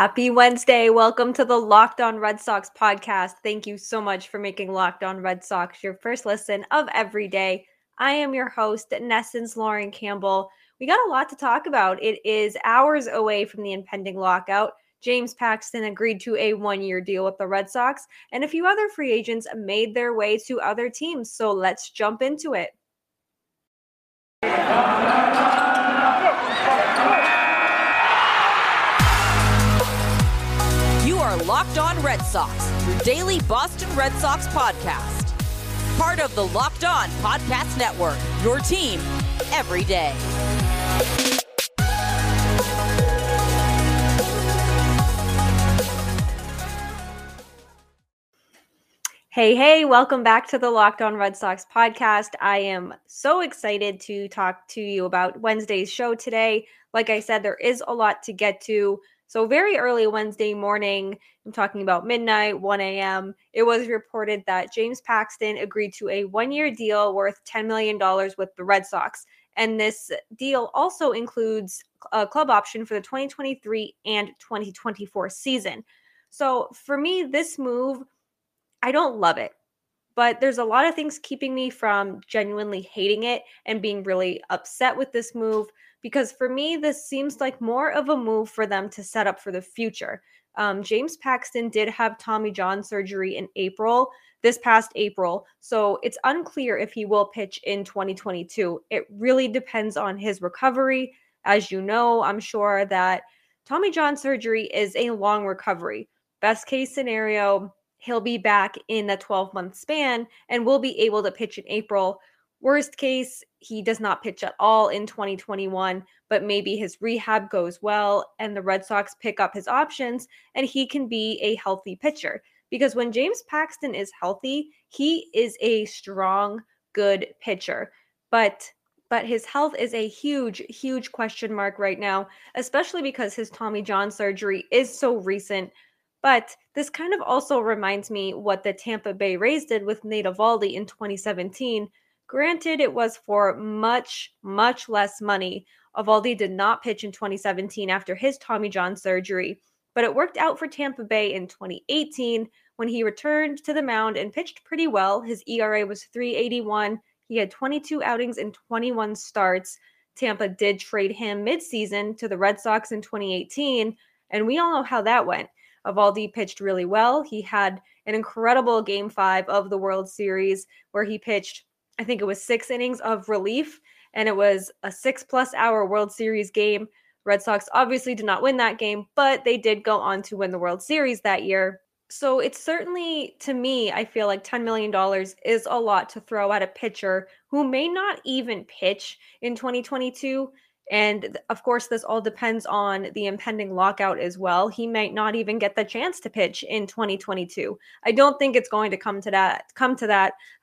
Happy Wednesday. Welcome to the Locked On Red Sox podcast. Thank you so much for making Locked On Red Sox your first listen of every day. I am your host, Nessence Lauren Campbell. We got a lot to talk about. It is hours away from the impending lockout. James Paxton agreed to a one-year deal with the Red Sox, and a few other free agents made their way to other teams. So let's jump into it. You are Locked On Red Sox, your daily Boston Red Sox podcast. Part of the Locked On Podcast Network, your team every day. Hey, hey, welcome back to the Locked On Red Sox podcast. I am so excited to talk to you about Wednesday's show today. Like I said, there is a lot to get to. So very early Wednesday morning, I'm talking about midnight, 1 a.m., it was reported that James Paxton agreed to a one-year deal worth $10 million with the Red Sox. And this deal also includes a club option for the 2023 and 2024 season. So for me, this move, I don't love it, but there's a lot of things keeping me from genuinely hating it and being really upset with this move, because for me, this seems like more of a move for them to set up for the future. James Paxton did have Tommy John surgery in April, this past April, so it's unclear if he will pitch in 2022. It really depends on his recovery. As you know, I'm sure that Tommy John surgery is a long recovery. Best case scenario, he'll be back in a 12-month span and will be able to pitch in April. Worst case, he does not pitch at all in 2021, but maybe his rehab goes well and the Red Sox pick up his options and he can be a healthy pitcher. Because when James Paxton is healthy, he is a strong, good pitcher. But his health is a huge, huge question mark right now, especially because his Tommy John surgery is so recent. But this kind of also reminds me what the Tampa Bay Rays did with Nate Eovaldi in 2017. Granted, it was for much, much less money. Eovaldi did not pitch in 2017 after his Tommy John surgery, but it worked out for Tampa Bay in 2018 when he returned to the mound and pitched pretty well. His ERA was 3.81. He had 22 outings and 21 starts. Tampa did trade him midseason to the Red Sox in 2018, and we all know how that went. Eovaldi pitched really well. He had an incredible Game 5 of the World Series where he pitched, I think it was 6 innings of relief, and it was a 6-plus hour World Series game. Red Sox obviously did not win that game, but they did go on to win the World Series that year. So it's certainly, to me, I feel like $10 million is a lot to throw at a pitcher who may not even pitch in 2022. And of course, this all depends on the impending lockout as well. He might not even get the chance to pitch in 2022. I don't think it's going to come to that.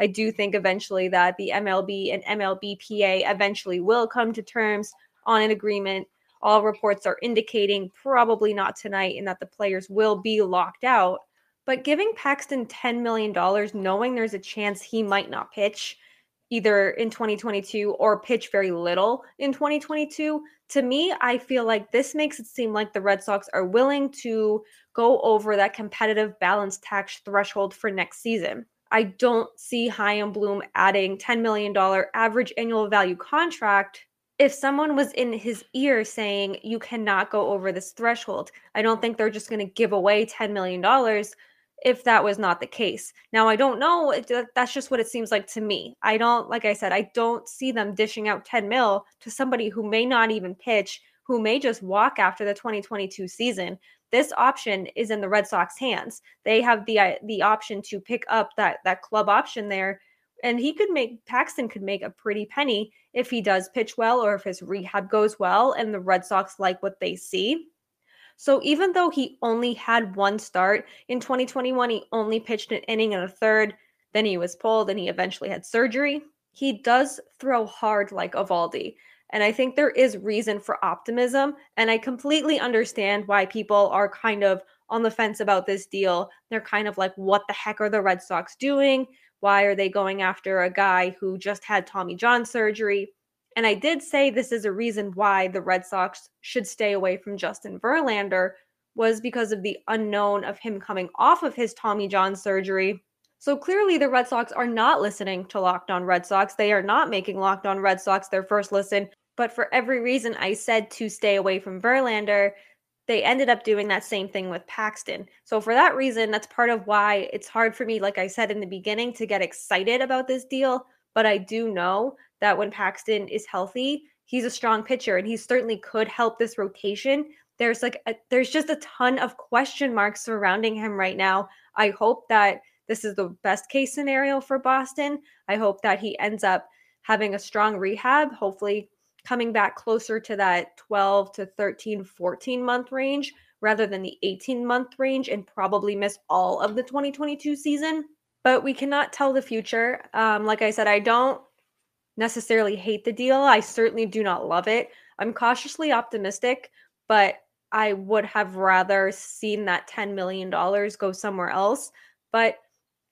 I do think eventually that the MLB and MLBPA eventually will come to terms on an agreement. All reports are indicating probably not tonight, and that the players will be locked out. But giving Paxton $10 million, knowing there's a chance he might not pitch either in 2022 or pitch very little in 2022. To me, I feel like this makes it seem like the Red Sox are willing to go over that competitive balance tax threshold for next season. I don't see Chaim Bloom adding $10 million average annual value contract if someone was in his ear saying, you cannot go over this threshold. I don't think they're just going to give away $10 million if that was not the case. Now, I don't know. That's just what it seems like to me. I don't, like I said, I don't see them dishing out 10 mil to somebody who may not even pitch, who may just walk after the 2022 season. This option is in the Red Sox hands. They have the option to pick up that club option there. And Paxton could make a pretty penny if he does pitch well, or if his rehab goes well and the Red Sox like what they see. So even though he only had one start in 2021, he only pitched an inning and a third, then he was pulled and he eventually had surgery. He does throw hard like Eovaldi. And I think there is reason for optimism. And I completely understand why people are kind of on the fence about this deal. They're kind of like, what the heck are the Red Sox doing? Why are they going after a guy who just had Tommy John surgery? And I did say this is a reason why the Red Sox should stay away from Justin Verlander, was because of the unknown of him coming off of his Tommy John surgery. So clearly the Red Sox are not listening to Locked On Red Sox. They are not making Locked On Red Sox their first listen. But for every reason I said to stay away from Verlander, they ended up doing that same thing with Paxton. So for that reason, that's part of why it's hard for me, like I said in the beginning, to get excited about this deal. But I do know that when Paxton is healthy, he's a strong pitcher, and he certainly could help this rotation. There's just a ton of question marks surrounding him right now. I hope that this is the best case scenario for Boston. I hope that he ends up having a strong rehab, hopefully coming back closer to that 12 to 13, 14-month range rather than the 18-month range, and probably miss all of the 2022 season. But we cannot tell the future. Like I said, I don't necessarily hate the deal. I certainly do not love it. I'm cautiously optimistic, but I would have rather seen that $10 million go somewhere else. But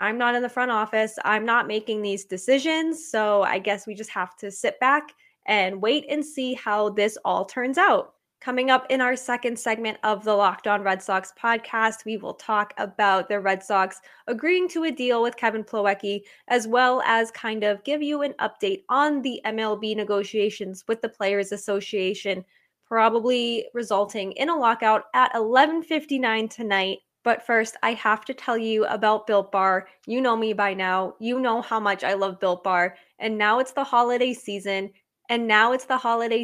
I'm not in the front office. I'm not making these decisions. So I guess we just have to sit back and wait and see how this all turns out. Coming up in our second segment of the Locked On Red Sox podcast, we will talk about the Red Sox agreeing to a deal with Kevin Plawecki, as well as kind of give you an update on the MLB negotiations with the Players Association, probably resulting in a lockout at 11:59 tonight. But first, I have to tell you about Built Bar. You know me by now. You know how much I love Built Bar. And now it's the holiday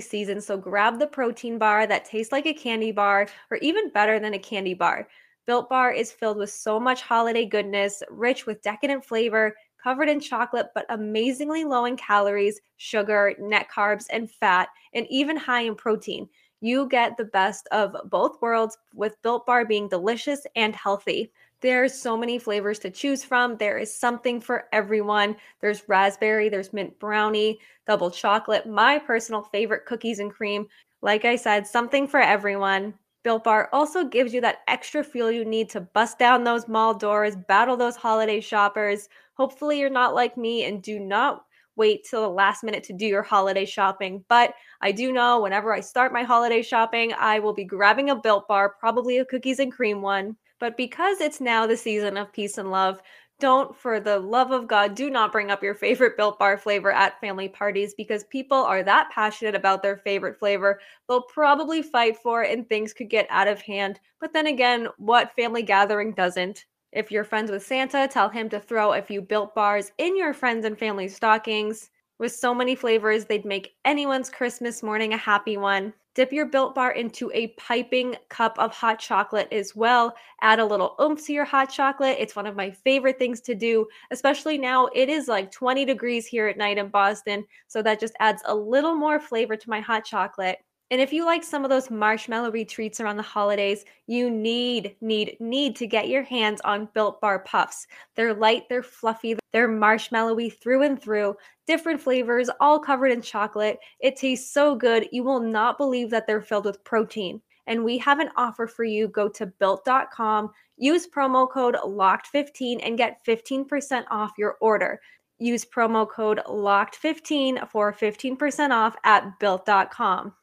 season. So grab the protein bar that tastes like a candy bar, or even better than a candy bar. Built Bar is filled with so much holiday goodness, rich with decadent flavor, covered in chocolate, but amazingly low in calories, sugar, net carbs, and fat, and even high in protein. You get the best of both worlds, with Built Bar being delicious and healthy. There's so many flavors to choose from. There is something for everyone. There's raspberry, there's mint brownie, double chocolate, my personal favorite, cookies and cream. Like I said, something for everyone. Built Bar also gives you that extra fuel you need to bust down those mall doors, battle those holiday shoppers. Hopefully you're not like me and do not wait till the last minute to do your holiday shopping. But I do know whenever I start my holiday shopping, I will be grabbing a Built Bar, probably a cookies and cream one. But because it's now the season of peace and love, don't, for the love of God, do not bring up your favorite Built Bar flavor at family parties, because people are that passionate about their favorite flavor. They'll probably fight for it and things could get out of hand. But then again, what family gathering doesn't? If you're friends with Santa, tell him to throw a few Built Bars in your friends and family stockings. With so many flavors, they'd make anyone's Christmas morning a happy one. Dip your Built Bar into a piping cup of hot chocolate as well. Add a little oomph to your hot chocolate. It's one of my favorite things to do, especially now. It is like 20 degrees here at night in Boston, so that just adds a little more flavor to my hot chocolate. And if you like some of those marshmallowy treats around the holidays, you need to get your hands on Built Bar Puffs. They're light, they're fluffy, they're marshmallowy through and through. Different flavors, all covered in chocolate. It tastes so good, you will not believe that they're filled with protein. And we have an offer for you. Go to Built.com, use promo code LOCKED15 and get 15% off your order. Use promo code LOCKED15 for 15% off at Built.com.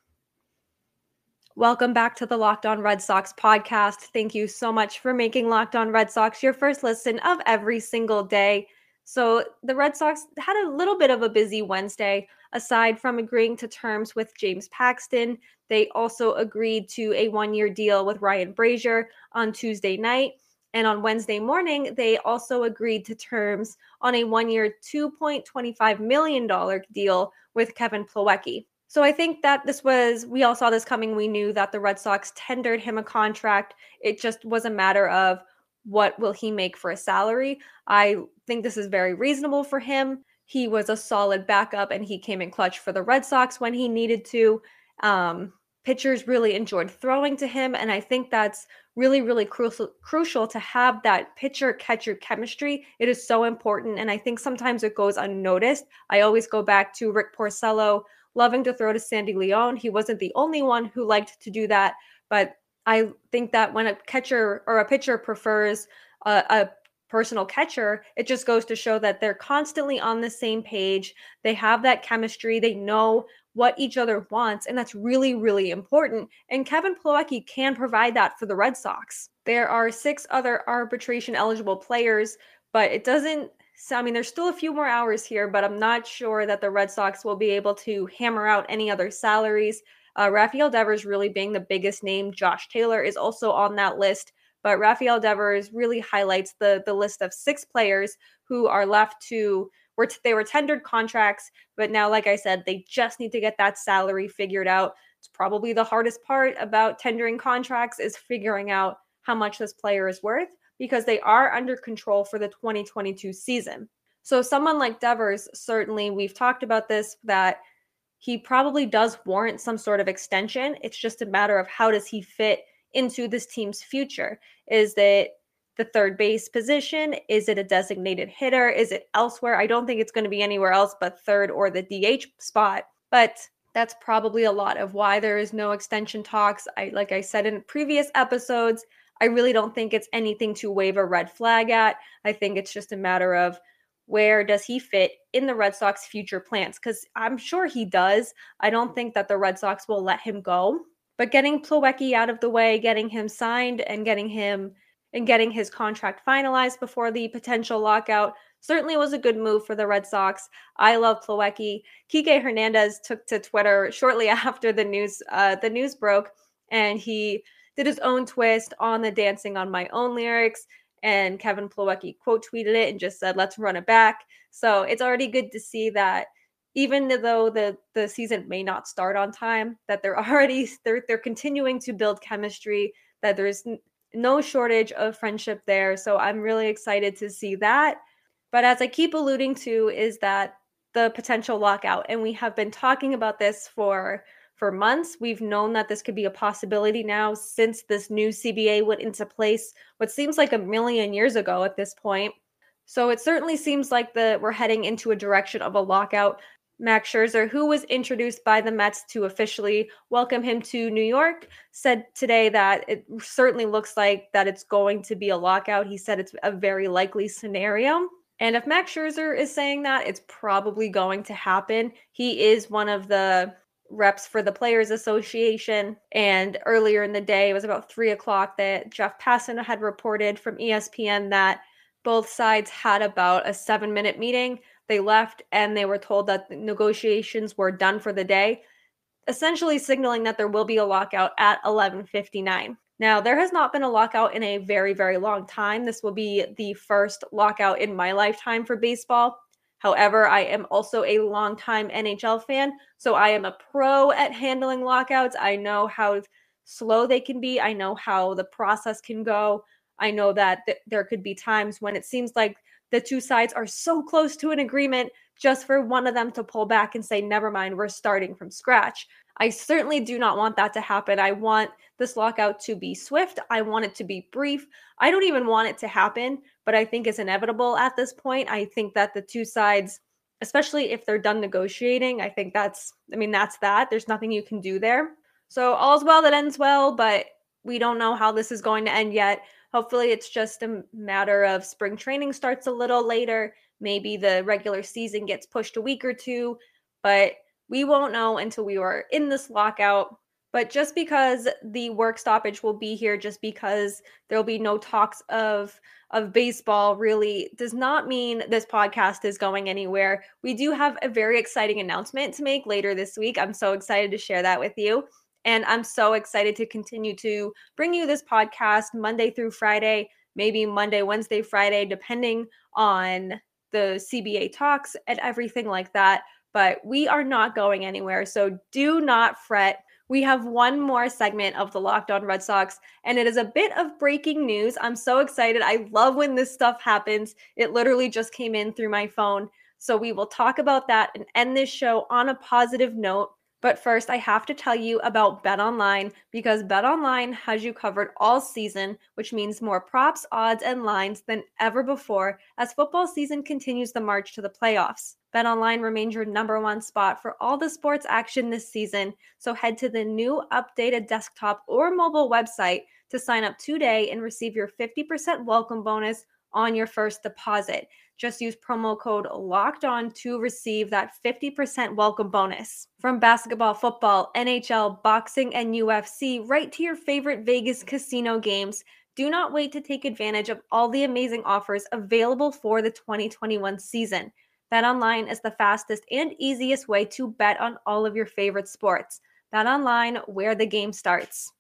Welcome back to the Locked On Red Sox podcast. Thank you so much for making Locked On Red Sox your first listen of every single day. So the Red Sox had a little bit of a busy Wednesday. Aside from agreeing to terms with James Paxton, they also agreed to a one-year deal with Ryan Brazier on Tuesday night. And on Wednesday morning, they also agreed to terms on a one-year $2.25 million deal with Kevin Plawecki. So I think that we all saw this coming. We knew that the Red Sox tendered him a contract. It just was a matter of what will he make for a salary. I think this is very reasonable for him. He was a solid backup and he came in clutch for the Red Sox when he needed to. Pitchers really enjoyed throwing to him. And I think that's really, really crucial to have that pitcher-catcher chemistry. It is so important. And I think sometimes it goes unnoticed. I always go back to Rick Porcello loving to throw to Sandy Leon. He wasn't the only one who liked to do that, but I think that when a pitcher prefers a personal catcher, it just goes to show that they're constantly on the same page. They have that chemistry. They know what each other wants, and that's really, really important. And Kevin Plawecki can provide that for the Red Sox. There are 6 other arbitration-eligible players, but it doesn't sound, I mean, there's still a few more hours here, but I'm not sure that the Red Sox will be able to hammer out any other salaries. Rafael Devers really being the biggest name. Josh Taylor is also on that list. But Rafael Devers really highlights the list of 6 players who are left to, they were tendered contracts, but now, like I said, they just need to get that salary figured out. It's probably the hardest part about tendering contracts is figuring out how much this player is worth, because they are under control for the 2022 season. So someone like Devers, certainly we've talked about this, that he probably does warrant some sort of extension. It's just a matter of how does he fit into this team's future. Is it the third base position? Is it a designated hitter? Is it elsewhere? I don't think it's going to be anywhere else but third or the DH spot, but that's probably a lot of why there is no extension talks. Like I said in previous episodes, I really don't think it's anything to wave a red flag at. I think it's just a matter of where does he fit in the Red Sox future plans? Because I'm sure he does. I don't think that the Red Sox will let him go. But getting Plawecki out of the way, getting him signed, and getting his contract finalized before the potential lockout certainly was a good move for the Red Sox. I love Plawecki. Kike Hernandez took to Twitter shortly after the news broke, and he did his own twist on the "Dancing on My Own" lyrics. And Kevin Plawecki quote tweeted it and just said, "Let's run it back." So it's already good to see that, even though the season may not start on time, that they're continuing to build chemistry, that there's no shortage of friendship there. So I'm really excited to see that. But as I keep alluding to is that the potential lockout, and we have been talking about this for months. We've known that this could be a possibility now since this new CBA went into place, what seems like a million years ago at this point. So it certainly seems like we're heading into a direction of a lockout. Max Scherzer, who was introduced by the Mets to officially welcome him to New York, said today that it certainly looks like that it's going to be a lockout. He said it's a very likely scenario. And if Max Scherzer is saying that, it's probably going to happen. He is one of the reps for the Players Association. And earlier in the day, it was about 3:00 that Jeff Passan had reported from ESPN that both sides had about a 7-minute meeting. They left and they were told that the negotiations were done for the day, essentially signaling that there will be a lockout at 11:59. Now, there has not been a lockout in a very, very long time. This will be the first lockout in my lifetime for baseball. However, I am also a longtime NHL fan, so I am a pro at handling lockouts. I know how slow they can be. I know how the process can go. I know that there could be times when it seems like the two sides are so close to an agreement just for one of them to pull back and say, never mind, we're starting from scratch. I certainly do not want that to happen. I want this lockout to be swift. I want it to be brief. I don't even want it to happen, but I think it's inevitable at this point. I think that the two sides, especially if they're done negotiating, I think that's that. There's nothing you can do there. So all's well that ends well, but we don't know how this is going to end yet. Hopefully it's just a matter of spring training starts a little later. Maybe the regular season gets pushed a week or two, but we won't know until we are in this lockout. But just because the work stoppage will be here, just because there'll be no talks of baseball really does not mean this podcast is going anywhere. We do have a very exciting announcement to make later this week. I'm so excited to share that with you. And I'm so excited to continue to bring you this podcast Monday through Friday, maybe Monday, Wednesday, Friday, depending on the CBA talks and everything like that. But we are not going anywhere, so do not fret. We have one more segment of the Locked On Red Sox, and it is a bit of breaking news. I'm so excited. I love when this stuff happens. It literally just came in through my phone. So we will talk about that and end this show on a positive note. But first, I have to tell you about BetOnline, because BetOnline has you covered all season, which means more props, odds, and lines than ever before as football season continues the march to the playoffs. BetOnline remains your #1 spot for all the sports action this season, so head to the new updated desktop or mobile website to sign up today and receive your 50% welcome bonus on your first deposit. Just use promo code LOCKEDON to receive that 50% welcome bonus. From basketball, football, NHL, boxing, and UFC, right to your favorite Vegas casino games, do not wait to take advantage of all the amazing offers available for the 2021 season. BetOnline is the fastest and easiest way to bet on all of your favorite sports. BetOnline, where the game starts.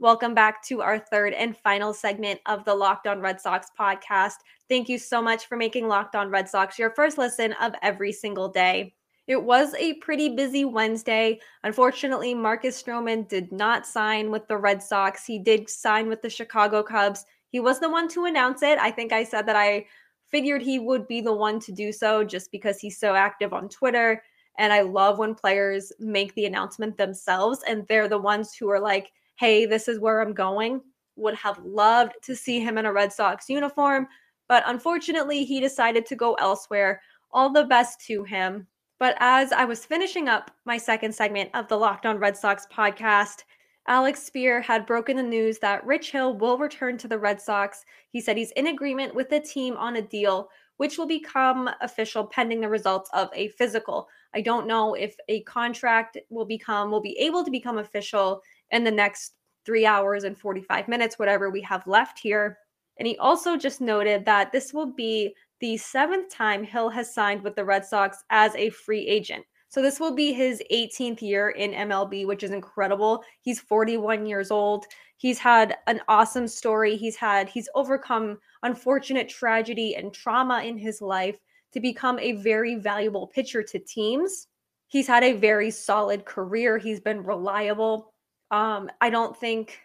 Welcome back to our third and final segment of the Locked On Red Sox podcast. Thank you so much for making Locked On Red Sox your first listen of every single day. It was a pretty busy Wednesday. Unfortunately, Marcus Stroman did not sign with the Red Sox. He did sign with the Chicago Cubs. He was the one to announce it. I think I said that I figured he would be the one to do so just because he's so active on Twitter. And I love when players make the announcement themselves and they're the ones who are like, hey, this is where I'm going. Would have loved to see him in a Red Sox uniform, but unfortunately he decided to go elsewhere. All the best to him. But as I was finishing up my second segment of the Locked On Red Sox podcast, Alex Spear had broken the news that Rich Hill will return to the Red Sox. He said he's in agreement with the team on a deal, which will become official pending the results of a physical. I don't know if a contract will be able to become official in the next 3 hours and 45 minutes, whatever we have left here. And he also just noted that this will be the 7th time Hill has signed with the Red Sox as a free agent. So this will be his 18th year in MLB, which is incredible. He's 41 years old. He's had an awesome story. He's overcome unfortunate tragedy and trauma in his life to become a very valuable pitcher to teams. He's had a very solid career. He's been reliable. I don't think,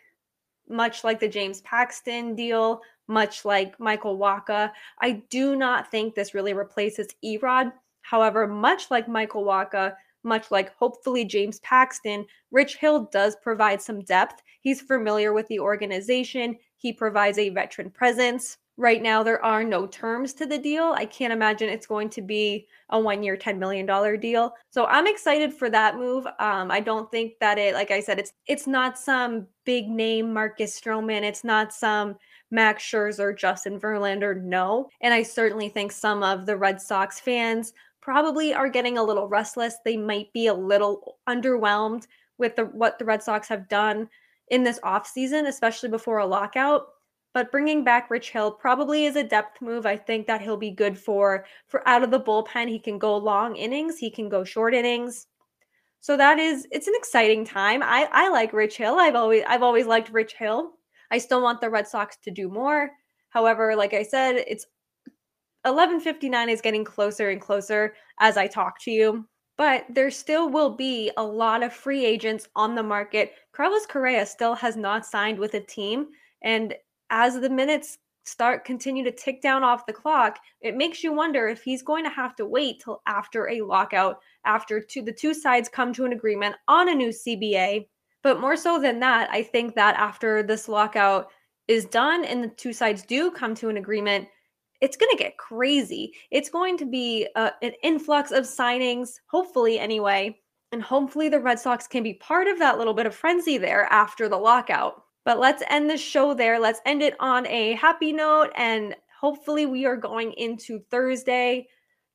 much like the James Paxton deal, much like Michael Wacha, I do not think this really replaces Erod. However, much like Michael Wacha, much like hopefully James Paxton, Rich Hill does provide some depth. He's familiar with the organization. He provides a veteran presence. Right now, there are no terms to the deal. I can't imagine it's going to be a one-year, $10 million deal. So I'm excited for that move. I don't think that it, like I said, it's not some big name Marcus Stroman. It's not some Max Scherzer, Justin Verlander, no. And I certainly think some of the Red Sox fans probably are getting a little restless. They might be a little underwhelmed with what the Red Sox have done in this offseason, especially before a lockout. But bringing back Rich Hill probably is a depth move. I think that he'll be good for out of the bullpen. He can go long innings. He can go short innings. So it's an exciting time. I like Rich Hill. I've always liked Rich Hill. I still want the Red Sox to do more. However, like I said, it's 11:59 is getting closer and closer as I talk to you. But there still will be a lot of free agents on the market. Carlos Correa still has not signed with a team, and as the minutes continue to tick down off the clock, it makes you wonder if he's going to have to wait till after a lockout, after the two sides come to an agreement on a new CBA. But more so than that, I think that after this lockout is done and the two sides do come to an agreement, it's going to get crazy. It's going to be an influx of signings, hopefully anyway. And hopefully the Red Sox can be part of that little bit of frenzy there after the lockout. But let's end the show there. Let's end it on a happy note. And hopefully we are going into Thursday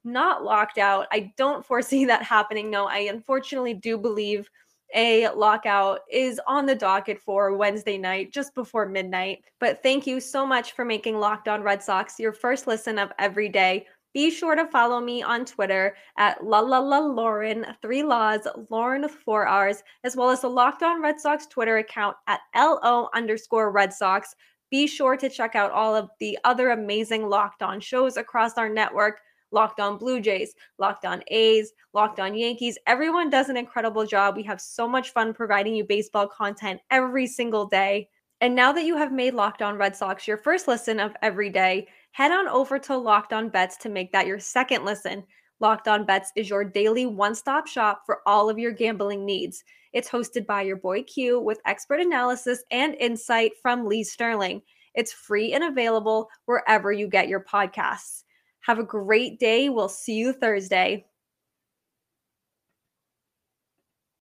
not locked out. I don't foresee that happening. No, I unfortunately do believe a lockout is on the docket for Wednesday night, just before midnight. But thank you so much for making Locked On Red Sox your first listen of every day. Be sure to follow me on Twitter at LaLaLauren, 3 laws, Lauren with 4 R's, as well as the Locked On Red Sox Twitter account at LO_Red Sox. Be sure to check out all of the other amazing Locked On shows across our network. Locked On Blue Jays, Locked On A's, Locked On Yankees. Everyone does an incredible job. We have so much fun providing you baseball content every single day. And now that you have made Locked On Red Sox your first listen of every day, head on over to Locked On Bets to make that your second listen. Locked On Bets is your daily one-stop shop for all of your gambling needs. It's hosted by your boy Q with expert analysis and insight from Lee Sterling. It's free and available wherever you get your podcasts. Have a great day. We'll see you Thursday.